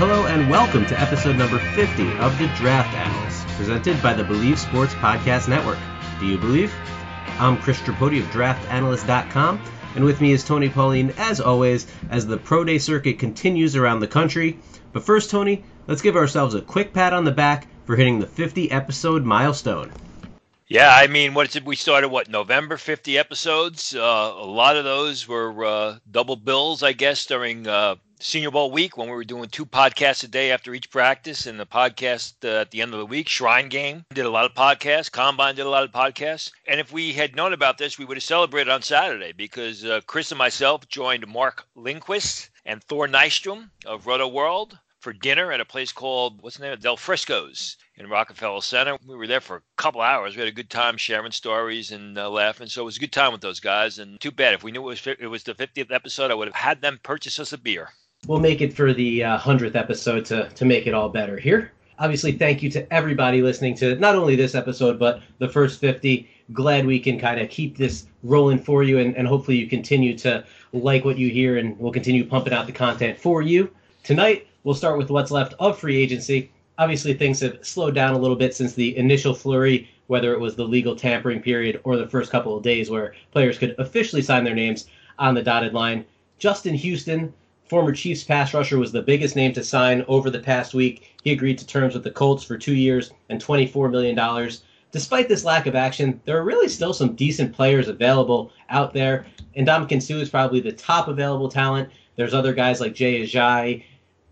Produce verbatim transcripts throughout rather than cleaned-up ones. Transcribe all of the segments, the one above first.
Hello and welcome to episode number fifty of The Draft Analyst, presented by the Believe Sports Podcast Network. Do you believe? I'm Chris Tripodi of draft analyst dot com, and with me is Tony Pauline, as always, as the Pro Day circuit continues around the country. But first, Tony, let's give ourselves a quick pat on the back for hitting the fifty-episode milestone. Yeah, I mean, what did we started, what, November, fifty episodes? Uh, a lot of those were uh, double bills, I guess, during uh Senior Bowl week when we were doing two podcasts a day after each practice, and the podcast uh, at the end of the week, Shrine Game, did a lot of podcasts. Combine did a lot of podcasts. And if we had known about this, we would have celebrated on Saturday because uh, Chris and myself joined Mark Lindquist and Thor Nystrom of Roto World for dinner at a place called, what's the name of it? Del Frisco's in Rockefeller Center. We were there for a couple hours. We had a good time sharing stories and uh, laughing. So it was a good time with those guys. And too bad. If we knew it was, it was the fiftieth episode, I would have had them purchase us a beer. We'll make it for the uh, hundredth episode to, to make it all better here. Obviously, thank you to everybody listening to not only this episode, but the first fifty. Glad we can kind of keep this rolling for you, and, and hopefully you continue to like what you hear, and we'll continue pumping out the content for you. Tonight, we'll start with what's left of free agency. Obviously, things have slowed down a little bit since the initial flurry, whether it was the legal tampering period or the first couple of days where players could officially sign their names on the dotted line. Justin Houston, former Chiefs pass rusher, was the biggest name to sign over the past week. He agreed to terms with the Colts for two years and twenty-four million dollars. Despite this lack of action, there are really still some decent players available out there. And Ndamukong Sue is probably the top available talent. There's other guys like Jay Ajayi,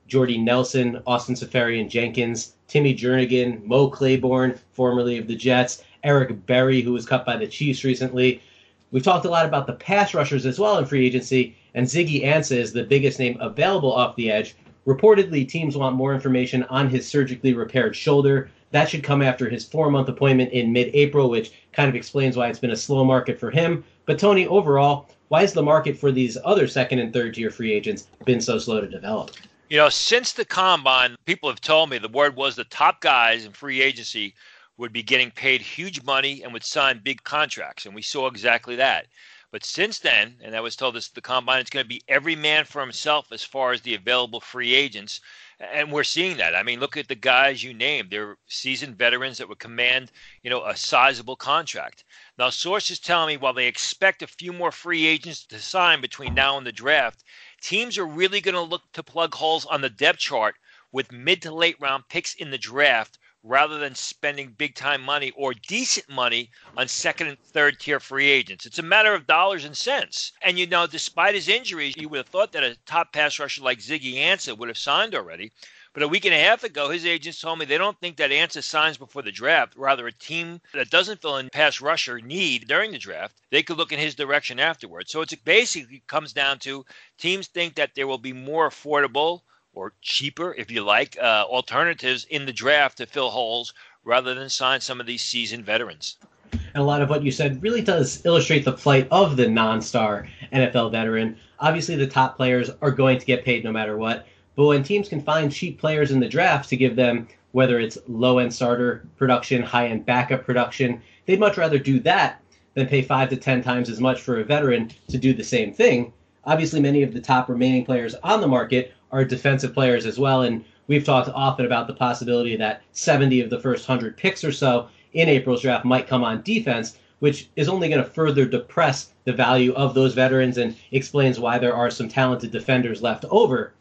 Jordy Nelson, Austin Safarian Jenkins, Timmy Jernigan, Mo Claiborne, formerly of the Jets, Eric Berry, who was cut by the Chiefs recently. We've talked a lot about the pass rushers as well in free agency, and Ziggy Ansah is the biggest name available off the edge. Reportedly, teams want more information on his surgically repaired shoulder. That should come after his four-month appointment in mid-April, which kind of explains why it's been a slow market for him. But, Tony, overall, why has the market for these other second- and third-tier free agents been so slow to develop? You know, since the Combine, people have told me the word was the top guys in free agency would be getting paid huge money and would sign big contracts, and we saw exactly that. But since then, and I was told this at the Combine, it's going to be every man for himself as far as the available free agents, and we're seeing that. I mean, look at the guys you named. They're seasoned veterans that would command, you know, a sizable contract. Now, sources tell me while they expect a few more free agents to sign between now and the draft, teams are really going to look to plug holes on the depth chart with mid to late round picks in the draft, rather than spending big-time money or decent money on second- and third-tier free agents. It's a matter of dollars and cents. And, you know, despite his injuries, you would have thought that a top pass rusher like Ziggy Ansah would have signed already. But a week and a half ago, his agents told me they don't think that Ansah signs before the draft. Rather, a team that doesn't fill in pass rusher need during the draft, they could look in his direction afterwards. So it's basically comes down to teams think that there will be more affordable or cheaper, if you like, uh, alternatives in the draft to fill holes rather than sign some of these seasoned veterans. And a lot of what you said really does illustrate the plight of the non-star N F L veteran. Obviously, the top players are going to get paid no matter what, but when teams can find cheap players in the draft to give them, whether it's low-end starter production, high-end backup production, they'd much rather do that than pay five to ten times as much for a veteran to do the same thing. Obviously, many of the top remaining players on the market are defensive players as well, and we've talked often about the possibility that seventy of the first one hundred picks or so in April's draft might come on defense, which is only going to further depress the value of those veterans and explains why there are some talented defenders left over.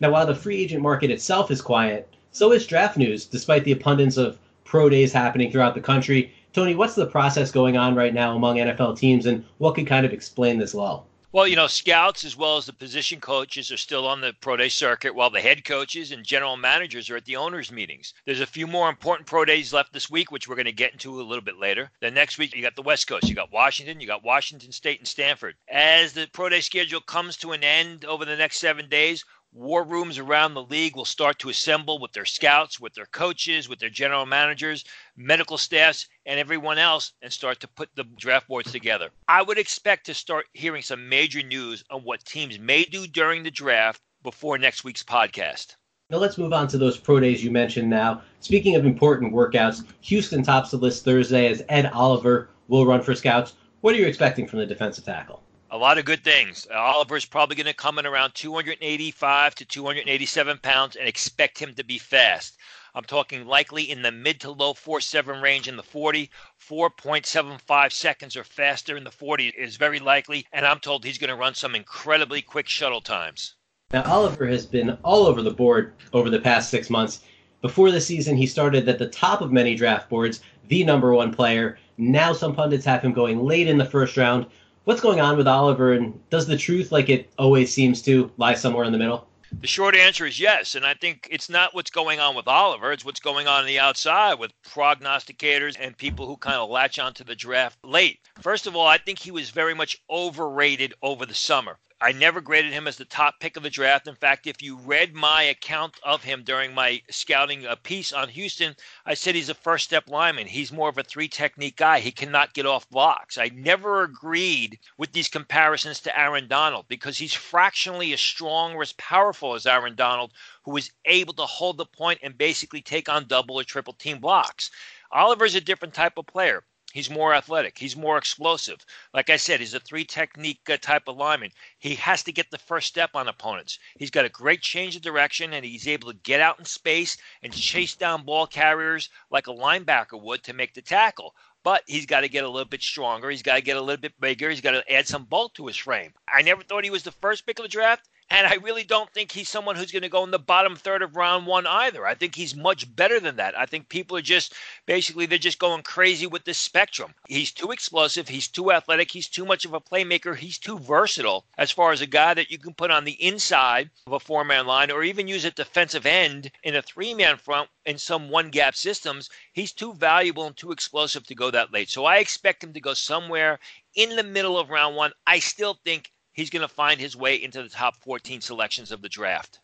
Now, while the free agent market itself is quiet, so is draft news, despite the abundance of pro days happening throughout the country. Tony, what's the process going on right now among N F L teams, and what could kind of explain this lull? Well, you know, scouts as well as the position coaches are still on the pro day circuit, while the head coaches and general managers are at the owners' meetings. There's a few more important pro days left this week, which we're going to get into a little bit later. Then next week, you got the West Coast. You got Washington, you got Washington State and Stanford. As the pro day schedule comes to an end over the next seven days, war rooms around the league will start to assemble with their scouts, with their coaches, with their general managers, medical staffs, and everyone else, and start to put the draft boards together. I would expect to start hearing some major news on what teams may do during the draft before next week's podcast. Now let's move on to those pro days you mentioned now. Speaking of important workouts, Houston tops the list Thursday as Ed Oliver will run for scouts. What are you expecting from the defensive tackle? a lot of good things. Uh, Oliver's probably going to come in around two eighty-five to two eighty-seven pounds and expect him to be fast. I'm talking likely in the mid to low four seven range in the forty. four point seven five seconds or faster in the forty is very likely, and I'm told he's going to run some incredibly quick shuttle times. Now, Oliver has been all over the board over the past six months. Before the season, he started at the top of many draft boards, the number one player. Now some pundits have him going late in the first round. What's going on with Oliver, and does the truth, like it always seems to, lie somewhere in the middle? The short answer is yes, and I think it's not what's going on with Oliver. It's what's going on on the outside with prognosticators and people who kind of latch onto the draft late. First of all, I think he was very much overrated over the summer. I never graded him as the top pick of the draft. In fact, if you read my account of him during my scouting piece on Houston, I said he's a first-step lineman. He's more of a three-technique guy. He cannot get off blocks. I never agreed with these comparisons to Aaron Donald because he's fractionally as strong or as powerful as Aaron Donald, who is able to hold the point and basically take on double or triple-team blocks. Oliver's a different type of player. He's more athletic. He's more explosive. Like I said, he's a three-technique type of lineman. He has to get the first step on opponents. He's got a great change of direction, and he's able to get out in space and chase down ball carriers like a linebacker would to make the tackle. But he's got to get a little bit stronger. He's got to get a little bit bigger. He's got to add some bulk to his frame. I never thought he was the first pick of the draft. And I really don't think he's someone who's going to go in the bottom third of round one either. I think he's much better than that. I think people are just basically they're just going crazy with this spectrum. He's too explosive. He's too athletic. He's too much of a playmaker. He's too versatile as far as a guy that you can put on the inside of a four-man line or even use at defensive end in a three-man front in some one-gap systems. He's too valuable and too explosive to go that late. So I expect him to go somewhere in the middle of round one. I still think he's going to find his way into the top fourteen selections of the draft.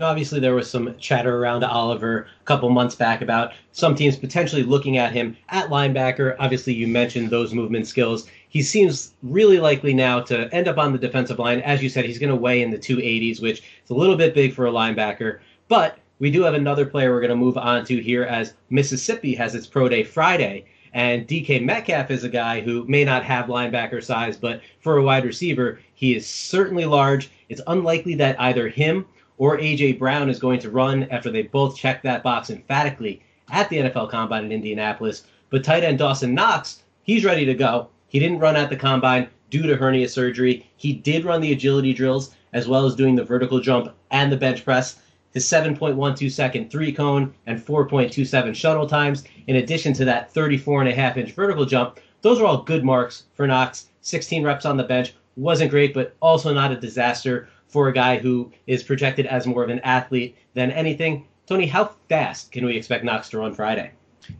Obviously, there was some chatter around Oliver a couple months back about some teams potentially looking at him at linebacker. Obviously, you mentioned those movement skills. He seems really likely now to end up on the defensive line. As you said, he's going to weigh in the two eighties, which is a little bit big for a linebacker. But we do have another player we're going to move on to here as Mississippi has its pro day Friday. And D K Metcalf is a guy who may not have linebacker size, but for a wide receiver, he is certainly large. It's unlikely that either him or A J. Brown is going to run after they both check that box emphatically at the N F L Combine in Indianapolis. But tight end Dawson Knox, he's ready to go. He didn't run at the Combine due to hernia surgery. He did run the agility drills as well as doing the vertical jump and the bench press. His seven point one two second three-cone and four point two seven shuttle times, in addition to that thirty-four and a half inch vertical jump, those are all good marks for Knox. sixteen reps on the bench wasn't great, but also not a disaster for a guy who is projected as more of an athlete than anything. Tony, how fast can we expect Knox to run Friday?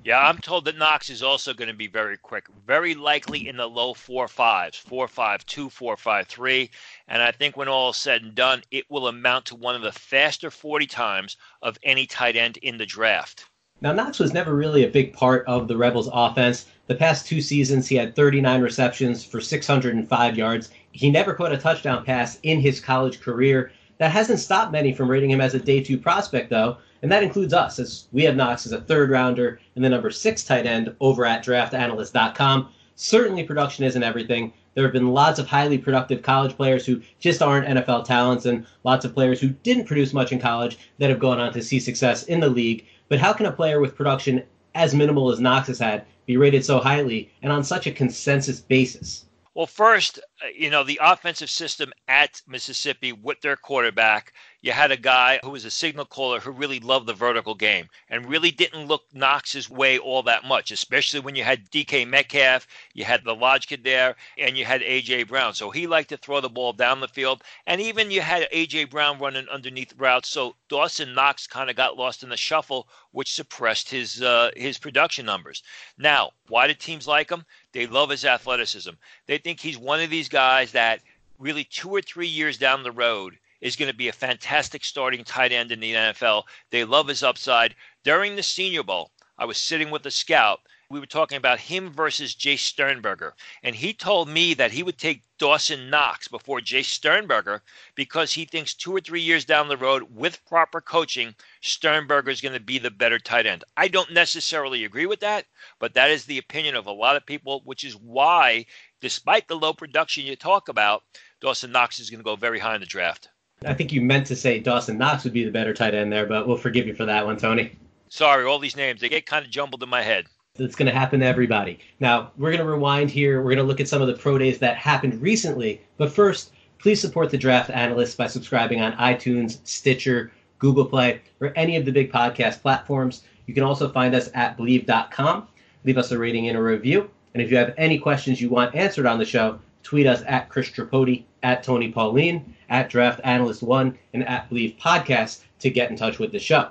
Yeah, I'm told that Knox is also going to be very quick, very likely in the low four fives, four five two, four five three, and I think when all is said and done, it will amount to one of the faster forty times of any tight end in the draft. Now, Knox was never really a big part of the Rebels' offense. The past two seasons, he had thirty-nine receptions for six hundred five yards. He never caught a touchdown pass in his college career. That hasn't stopped many from rating him as a day two prospect, though. And that includes us, as we have Knox as a third rounder and the number six tight end over at draft analyst dot com. Certainly production isn't everything. There have been lots of highly productive college players who just aren't N F L talents and lots of players who didn't produce much in college that have gone on to see success in the league. But how can a player with production as minimal as Knox has had be rated so highly and on such a consensus basis? Well, first, you know, the offensive system at Mississippi with their quarterback, you had a guy who was a signal caller who really loved the vertical game and really didn't look Knox's way all that much, especially when you had D K Metcalf, you had the Lodge kid there, and you had A J. Brown. So he liked to throw the ball down the field. And even you had A J. Brown running underneath routes. So Dawson Knox kind of got lost in the shuffle, which suppressed his uh, his production numbers. Now, why do teams like him? They love his athleticism. They think he's one of these guys that really two or three years down the road is going to be a fantastic starting tight end in the N F L. They love his upside. During the Senior Bowl, I was sitting with a scout. We were talking about him versus Jay Sternberger, and he told me that he would take Dawson Knox before Jay Sternberger because he thinks two or three years down the road with proper coaching, Sternberger is going to be the better tight end. I don't necessarily agree with that, but that is the opinion of a lot of people, which is why despite the low production you talk about, Dawson Knox is going to go very high in the draft. I think you meant to say Dawson Knox would be the better tight end there, but we'll forgive you for that one, Tony. Sorry, all these names, they get kind of jumbled in my head. It's going to happen to everybody. Now, we're going to rewind here. We're going to look at some of the pro days that happened recently. But first, please support the Draft Analyst by subscribing on iTunes, Stitcher, Google Play, or any of the big podcast platforms. You can also find us at Believe dot com. Leave us a rating and a review. And if you have any questions you want answered on the show, tweet us at Chris Tripodi, at Tony Pauline, at Draft Analyst one, and at Believe Podcast to get in touch with the show.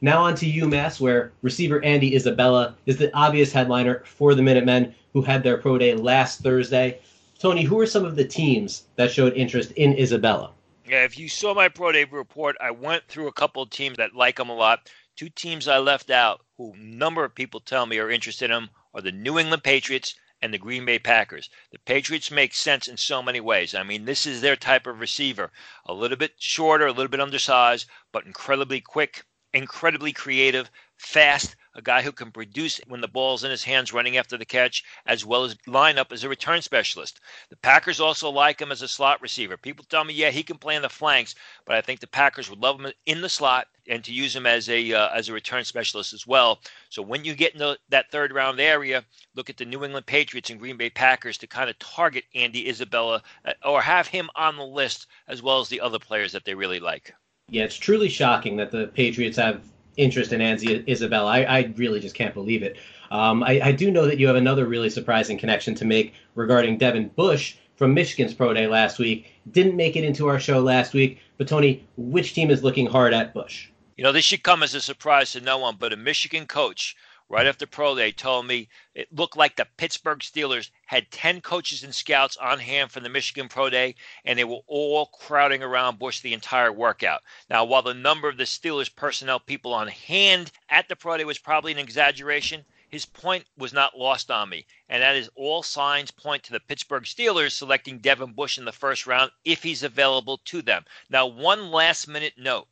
Now on to UMass, where receiver Andy Isabella is the obvious headliner for the Minutemen, who had their pro day last Thursday. Tony, who are some of the teams that showed interest in Isabella? Yeah, if you saw my pro day report, I went through a couple of teams that like him a lot. Two teams I left out, who a number of people tell me are interested in him, are the New England Patriots and the Green Bay Packers. The Patriots make sense in so many ways. I mean, this is their type of receiver. A little bit shorter, a little bit undersized, but incredibly quick, incredibly creative, fast, a guy who can produce when the ball's in his hands running after the catch, as well as line up as a return specialist. The Packers also like him as a slot receiver. People tell me, yeah, he can play on the flanks, but I think the Packers would love him in the slot and to use him as a uh, as a return specialist as well. So when you get into that third round area, look at the New England Patriots and Green Bay Packers to kind of target Andy Isabella or have him on the list as well as the other players that they really like. Yeah, it's truly shocking that the Patriots have interest in Andy Isabella. I, I really just can't believe it. Um, I, I do know that you have another really surprising connection to make regarding Devin Bush from Michigan's pro day last week. Didn't make it into our show last week, but Tony, which team is looking hard at Bush? You know, this should come as a surprise to no one, but a Michigan coach right after pro day told me it looked like the Pittsburgh Steelers had ten coaches and scouts on hand for the Michigan pro day, and they were all crowding around Bush the entire workout. Now, while the number of the Steelers personnel people on hand at the pro day was probably an exaggeration, his point was not lost on me, and that is all signs point to the Pittsburgh Steelers selecting Devin Bush in the first round if he's available to them. Now, one last-minute note.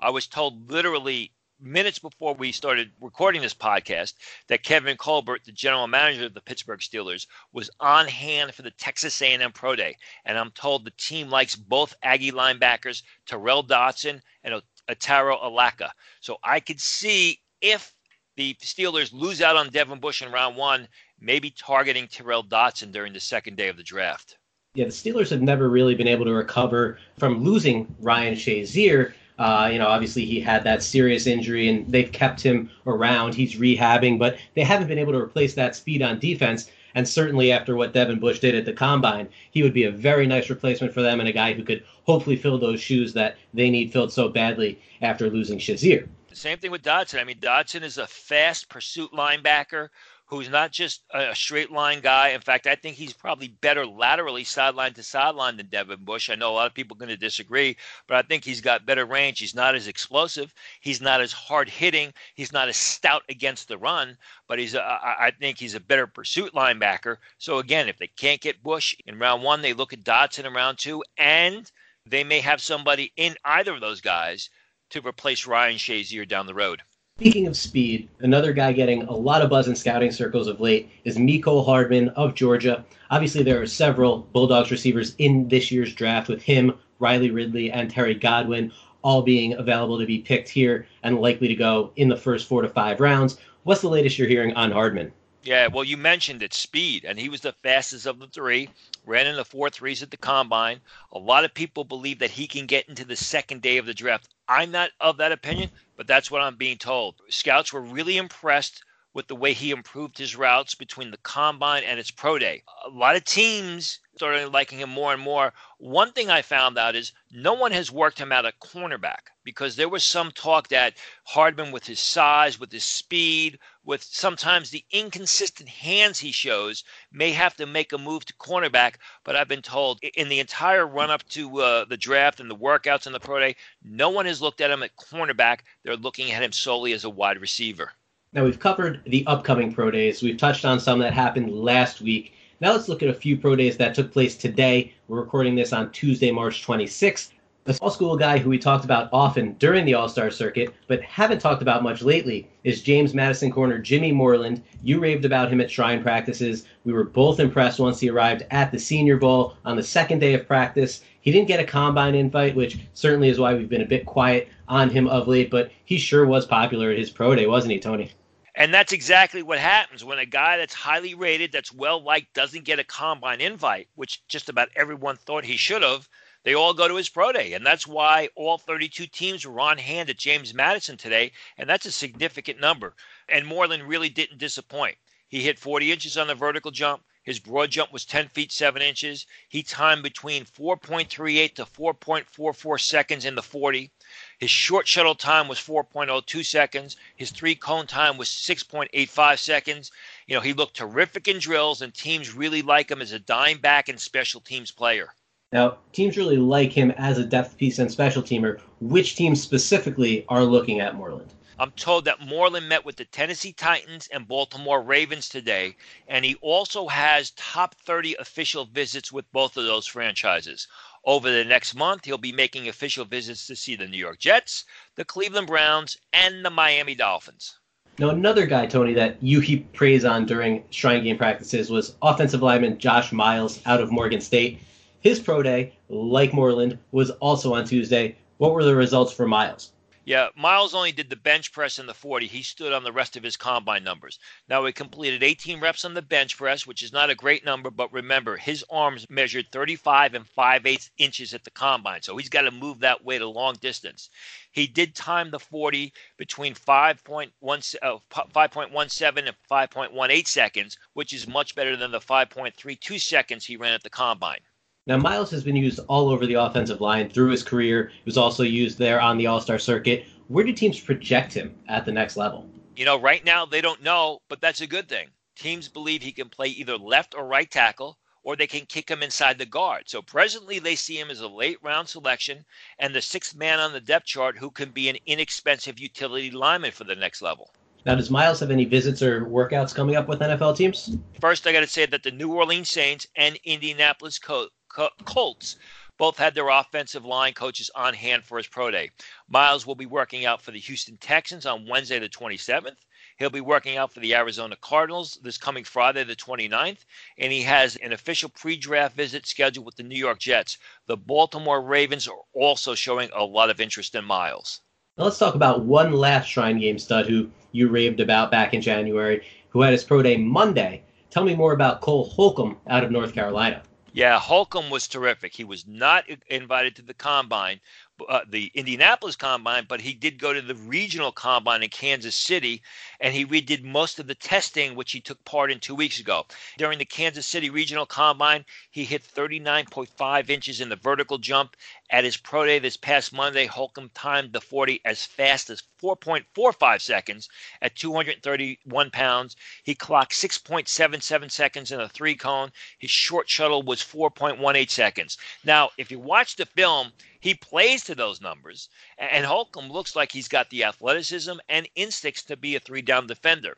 I was told literally minutes before we started recording this podcast that Kevin Colbert, the general manager of the Pittsburgh Steelers, was on hand for the Texas A and M Pro Day. And I'm told the team likes both Aggie linebackers, Tyrel Dodson and Otaro Alaka. So I could see if the Steelers lose out on Devin Bush in round one, maybe targeting Tyrel Dodson during the second day of the draft. Yeah, the Steelers have never really been able to recover from losing Ryan Shazier. Uh, you know, obviously he had that serious injury and they've kept him around. He's rehabbing, but they haven't been able to replace that speed on defense. And certainly after what Devin Bush did at the Combine, he would be a very nice replacement for them and a guy who could hopefully fill those shoes that they need filled so badly after losing Shazier. Same thing with Dodson. I mean, Dodson is a fast pursuit linebacker who's not just a straight line guy. In fact, I think he's probably better laterally sideline to sideline than Devin Bush. I know a lot of people are going to disagree, but I think he's got better range. He's not as explosive. He's not as hard hitting. He's not as stout against the run, but he's a, I think he's a better pursuit linebacker. So again, if they can't get Bush in round one, they look at Dodson in round two, and they may have somebody in either of those guys to replace Ryan Shazier down the road. Speaking of speed, another guy getting a lot of buzz in scouting circles of late is Mecole Hardman of Georgia. Obviously, there are several Bulldogs receivers in this year's draft with him, Riley Ridley, and Terry Godwin all being available to be picked here and likely to go in the first four to five rounds. What's the latest you're hearing on Hardman? Yeah, well, you mentioned it, speed, and he was the fastest of the three, ran in the four threes at the Combine. A lot of people believe that he can get into the second day of the draft. I'm not of that opinion, but that's what I'm being told. Scouts were really impressed with the way he improved his routes between the Combine and its pro day. A lot of teams started liking him more and more. One thing I found out is no one has worked him out at cornerback because there was some talk that Hardman, with his size, with his speed, with sometimes the inconsistent hands he shows, may have to make a move to cornerback. But I've been told in the entire run-up to uh, the draft and the workouts and the pro day, no one has looked at him at cornerback. They're looking at him solely as a wide receiver. Now, we've covered the upcoming pro days. We've touched on some that happened last week. Now let's look at a few pro days that took place today. We're recording this on Tuesday, March twenty-sixth. The small school guy who we talked about often during the All-Star circuit, but haven't talked about much lately, is James Madison corner Jimmy Moreland. You raved about him at Shrine practices. We were both impressed once he arrived at the Senior Bowl on the second day of practice. He didn't get a combine invite, which certainly is why we've been a bit quiet on him of late, but he sure was popular at his pro day, wasn't he, Tony? And that's exactly what happens when a guy that's highly rated, that's well-liked, doesn't get a combine invite, which just about everyone thought he should have. They all go to his pro day, and that's why all thirty-two teams were on hand at James Madison today, and that's a significant number. And Moreland really didn't disappoint. He hit forty inches on the vertical jump. His broad jump was ten feet, seven inches. He timed between four thirty-eight to four forty-four seconds in the forty. His short shuttle time was four point oh two seconds. His three-cone time was six point eight five seconds. You know, he looked terrific in drills, and teams really like him as a dime back and special teams player. Now, teams really like him as a depth piece and special teamer. Which teams specifically are looking at Moreland? I'm told that Moreland met with the Tennessee Titans and Baltimore Ravens today, and he also has top thirty official visits with both of those franchises. Over the next month, he'll be making official visits to see the New York Jets, the Cleveland Browns, and the Miami Dolphins. Now, another guy, Tony, that you heaped praise on during Shrine Game practices was offensive lineman Josh Miles out of Morgan State. His pro day, like Moreland, was also on Tuesday. What were the results for Miles? Yeah, Miles only did the bench press in the forty. He stood on the rest of his combine numbers. Now, he completed eighteen reps on the bench press, which is not a great number, but remember, his arms measured thirty-five and five-eighths inches at the combine, so he's got to move that weight a long distance. He did time the forty between five point one seven and five point one eight seconds, which is much better than the five point three two seconds he ran at the combine. Now, Miles has been used all over the offensive line through his career. He was also used there on the All-Star circuit. Where do teams project him at the next level? You know, right now they don't know, but that's a good thing. Teams believe he can play either left or right tackle, or they can kick him inside the guard. So presently they see him as a late-round selection and the sixth man on the depth chart who can be an inexpensive utility lineman for the next level. Now, does Miles have any visits or workouts coming up with N F L teams? First, I got to say that the New Orleans Saints and Indianapolis Colts Colts both had their offensive line coaches on hand for his pro day. Miles will be working out for the Houston Texans on Wednesday the twenty-seventh. He'll be working out for the Arizona Cardinals this coming Friday the twenty-ninth, and he has an official pre-draft visit scheduled with the New York Jets. The Baltimore Ravens are also showing a lot of interest in Miles. Now let's talk about one last Shrine Game stud who you raved about back in January, who had his pro day Monday. Tell me more about Cole Holcomb out of North Carolina. Yeah, Holcomb was terrific. He was not invited to the combine, uh, the Indianapolis combine, but he did go to the regional combine in Kansas City, and he redid most of the testing, which he took part in two weeks ago. During the Kansas City regional combine, he hit thirty-nine point five inches in the vertical jump. At his pro day this past Monday, Holcomb timed the forty as fast as four point four five seconds at two hundred thirty-one pounds. He clocked six point seven seven seconds in a three cone. His short shuttle was four point one eight seconds. Now, if you watch the film, he plays to those numbers, and Holcomb looks like he's got the athleticism and instincts to be a three-down defender.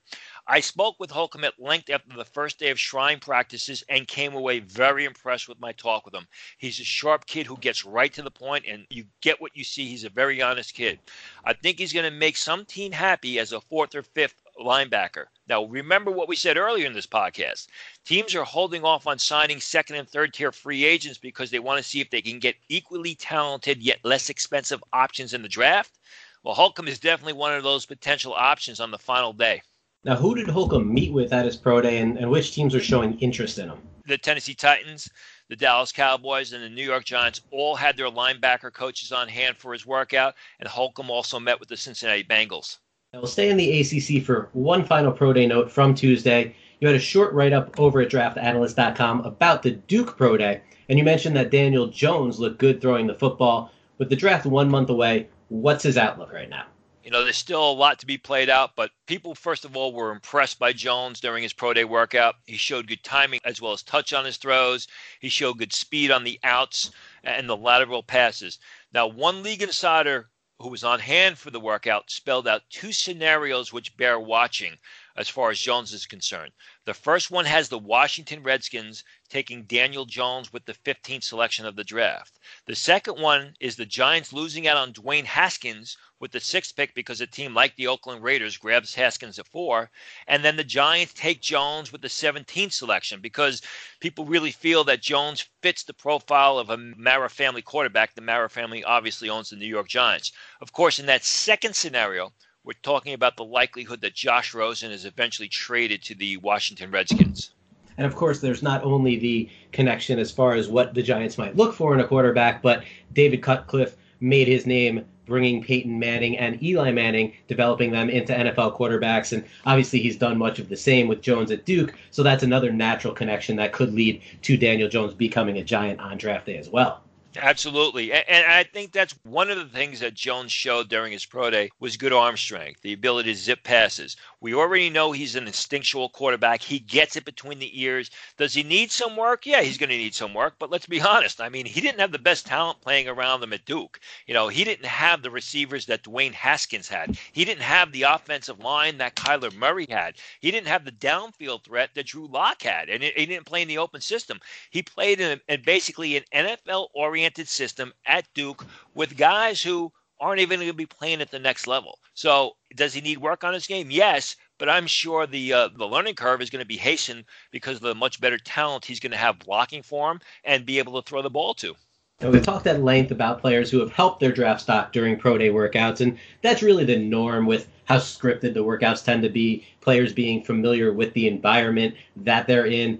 I spoke with Holcomb at length after the first day of Shrine practices and came away very impressed with my talk with him. He's a sharp kid who gets right to the point, and you get what you see. He's a very honest kid. I think he's going to make some team happy as a fourth or fifth linebacker. Now, remember what we said earlier in this podcast. Teams are holding off on signing second and third tier free agents because they want to see if they can get equally talented yet less expensive options in the draft. Well, Holcomb is definitely one of those potential options on the final day. Now, who did Holcomb meet with at his pro day, and, and which teams are showing interest in him? The Tennessee Titans, the Dallas Cowboys, and the New York Giants all had their linebacker coaches on hand for his workout, and Holcomb also met with the Cincinnati Bengals. Now, we'll stay in the A C C for one final pro day note from Tuesday. You had a short write-up over at draft analyst dot com about the Duke pro day, and you mentioned that Daniel Jones looked good throwing the football. With the draft one month away, what's his outlook right now? You know, there's still a lot to be played out, but people, first of all, were impressed by Jones during his pro day workout. He showed good timing as well as touch on his throws. He showed good speed on the outs and the lateral passes. Now, one league insider who was on hand for the workout spelled out two scenarios which bear watching. as far as Jones is concerned. The first one has the Washington Redskins taking Daniel Jones with the fifteenth selection of the draft. The second one is the Giants losing out on Dwayne Haskins with the sixth pick because a team like the Oakland Raiders grabs Haskins at four. And then the Giants take Jones with the seventeenth selection because people really feel that Jones fits the profile of a Mara family quarterback. The Mara family obviously owns the New York Giants. Of course, in that second scenario, we're talking about the likelihood that Josh Rosen is eventually traded to the Washington Redskins. And, of course, there's not only the connection as far as what the Giants might look for in a quarterback, but David Cutcliffe made his name bringing Peyton Manning and Eli Manning, developing them into N F L quarterbacks. And obviously he's done much of the same with Jones at Duke. So that's another natural connection that could lead to Daniel Jones becoming a Giant on draft day as well. Absolutely. And I think that's one of the things that Jones showed during his pro day was good arm strength, the ability to zip passes. We already know he's an instinctual quarterback. He gets it between the ears. Does he need some work? Yeah, he's going to need some work. But let's be honest. I mean, he didn't have the best talent playing around him at Duke. You know, he didn't have the receivers that Dwayne Haskins had. He didn't have the offensive line that Kyler Murray had. He didn't have the downfield threat that Drew Lock had. And he didn't play in the open system. He played in, in basically an N F L-oriented system at Duke with guys who aren't even going to be playing at the next level. So does he need work on his game? Yes, but I'm sure the uh, the learning curve is going to be hastened because of the much better talent he's going to have blocking for him and be able to throw the ball to. And we've talked at length about players who have helped their draft stock during pro day workouts, and that's really the norm with how scripted the workouts tend to be, players being familiar with the environment that they're in.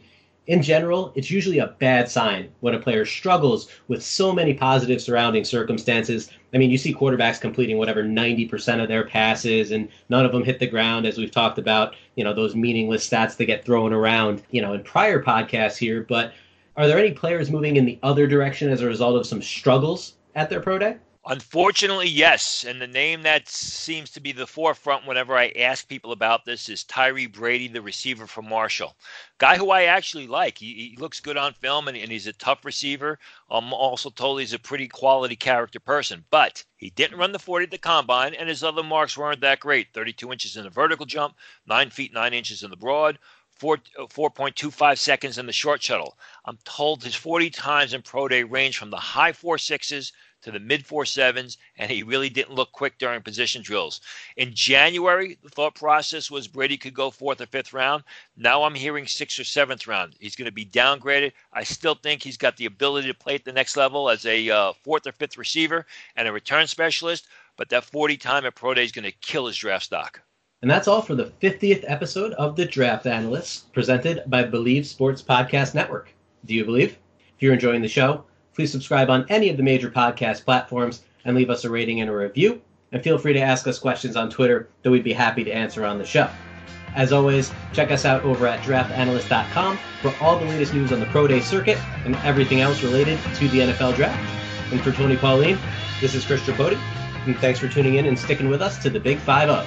In general, it's usually a bad sign when a player struggles with so many positive surrounding circumstances. I mean, you see quarterbacks completing whatever ninety percent of their passes and none of them hit the ground, as we've talked about, you know, those meaningless stats that get thrown around, you know, in prior podcasts here. But are there any players moving in the other direction as a result of some struggles at their pro day? Unfortunately, yes. And the name that seems to be the forefront whenever I ask people about this is Tyree Brady, the receiver from Marshall. Guy who I actually like. He, he looks good on film, and, and he's a tough receiver. I'm also told he's a pretty quality character person. But he didn't run the forty at the combine, and his other marks weren't that great. thirty-two inches in the vertical jump, nine feet nine inches in the broad, four, four point two five seconds in the short shuttle. I'm told his forty times in pro day range from the high four sixes to the mid four sevens, and he really didn't look quick during position drills. In January, the thought process was Brady could go fourth or fifth round. Now I'm hearing sixth or seventh round. He's going to be downgraded. I still think he's got the ability to play at the next level as a uh, fourth or fifth receiver and a return specialist, but that forty time at pro day is going to kill his draft stock. And that's all for the fiftieth episode of The Draft Analyst, presented by Believe Sports Podcast Network. Do you believe? If you're enjoying the show, please subscribe on any of the major podcast platforms and leave us a rating and a review. And feel free to ask us questions on Twitter that we'd be happy to answer on the show. As always, check us out over at draft analyst dot com for all the latest news on the pro day circuit and everything else related to the N F L draft. And for Tony Pauline, this is Chris Tripodi, and thanks for tuning in and sticking with us to the Big Five O.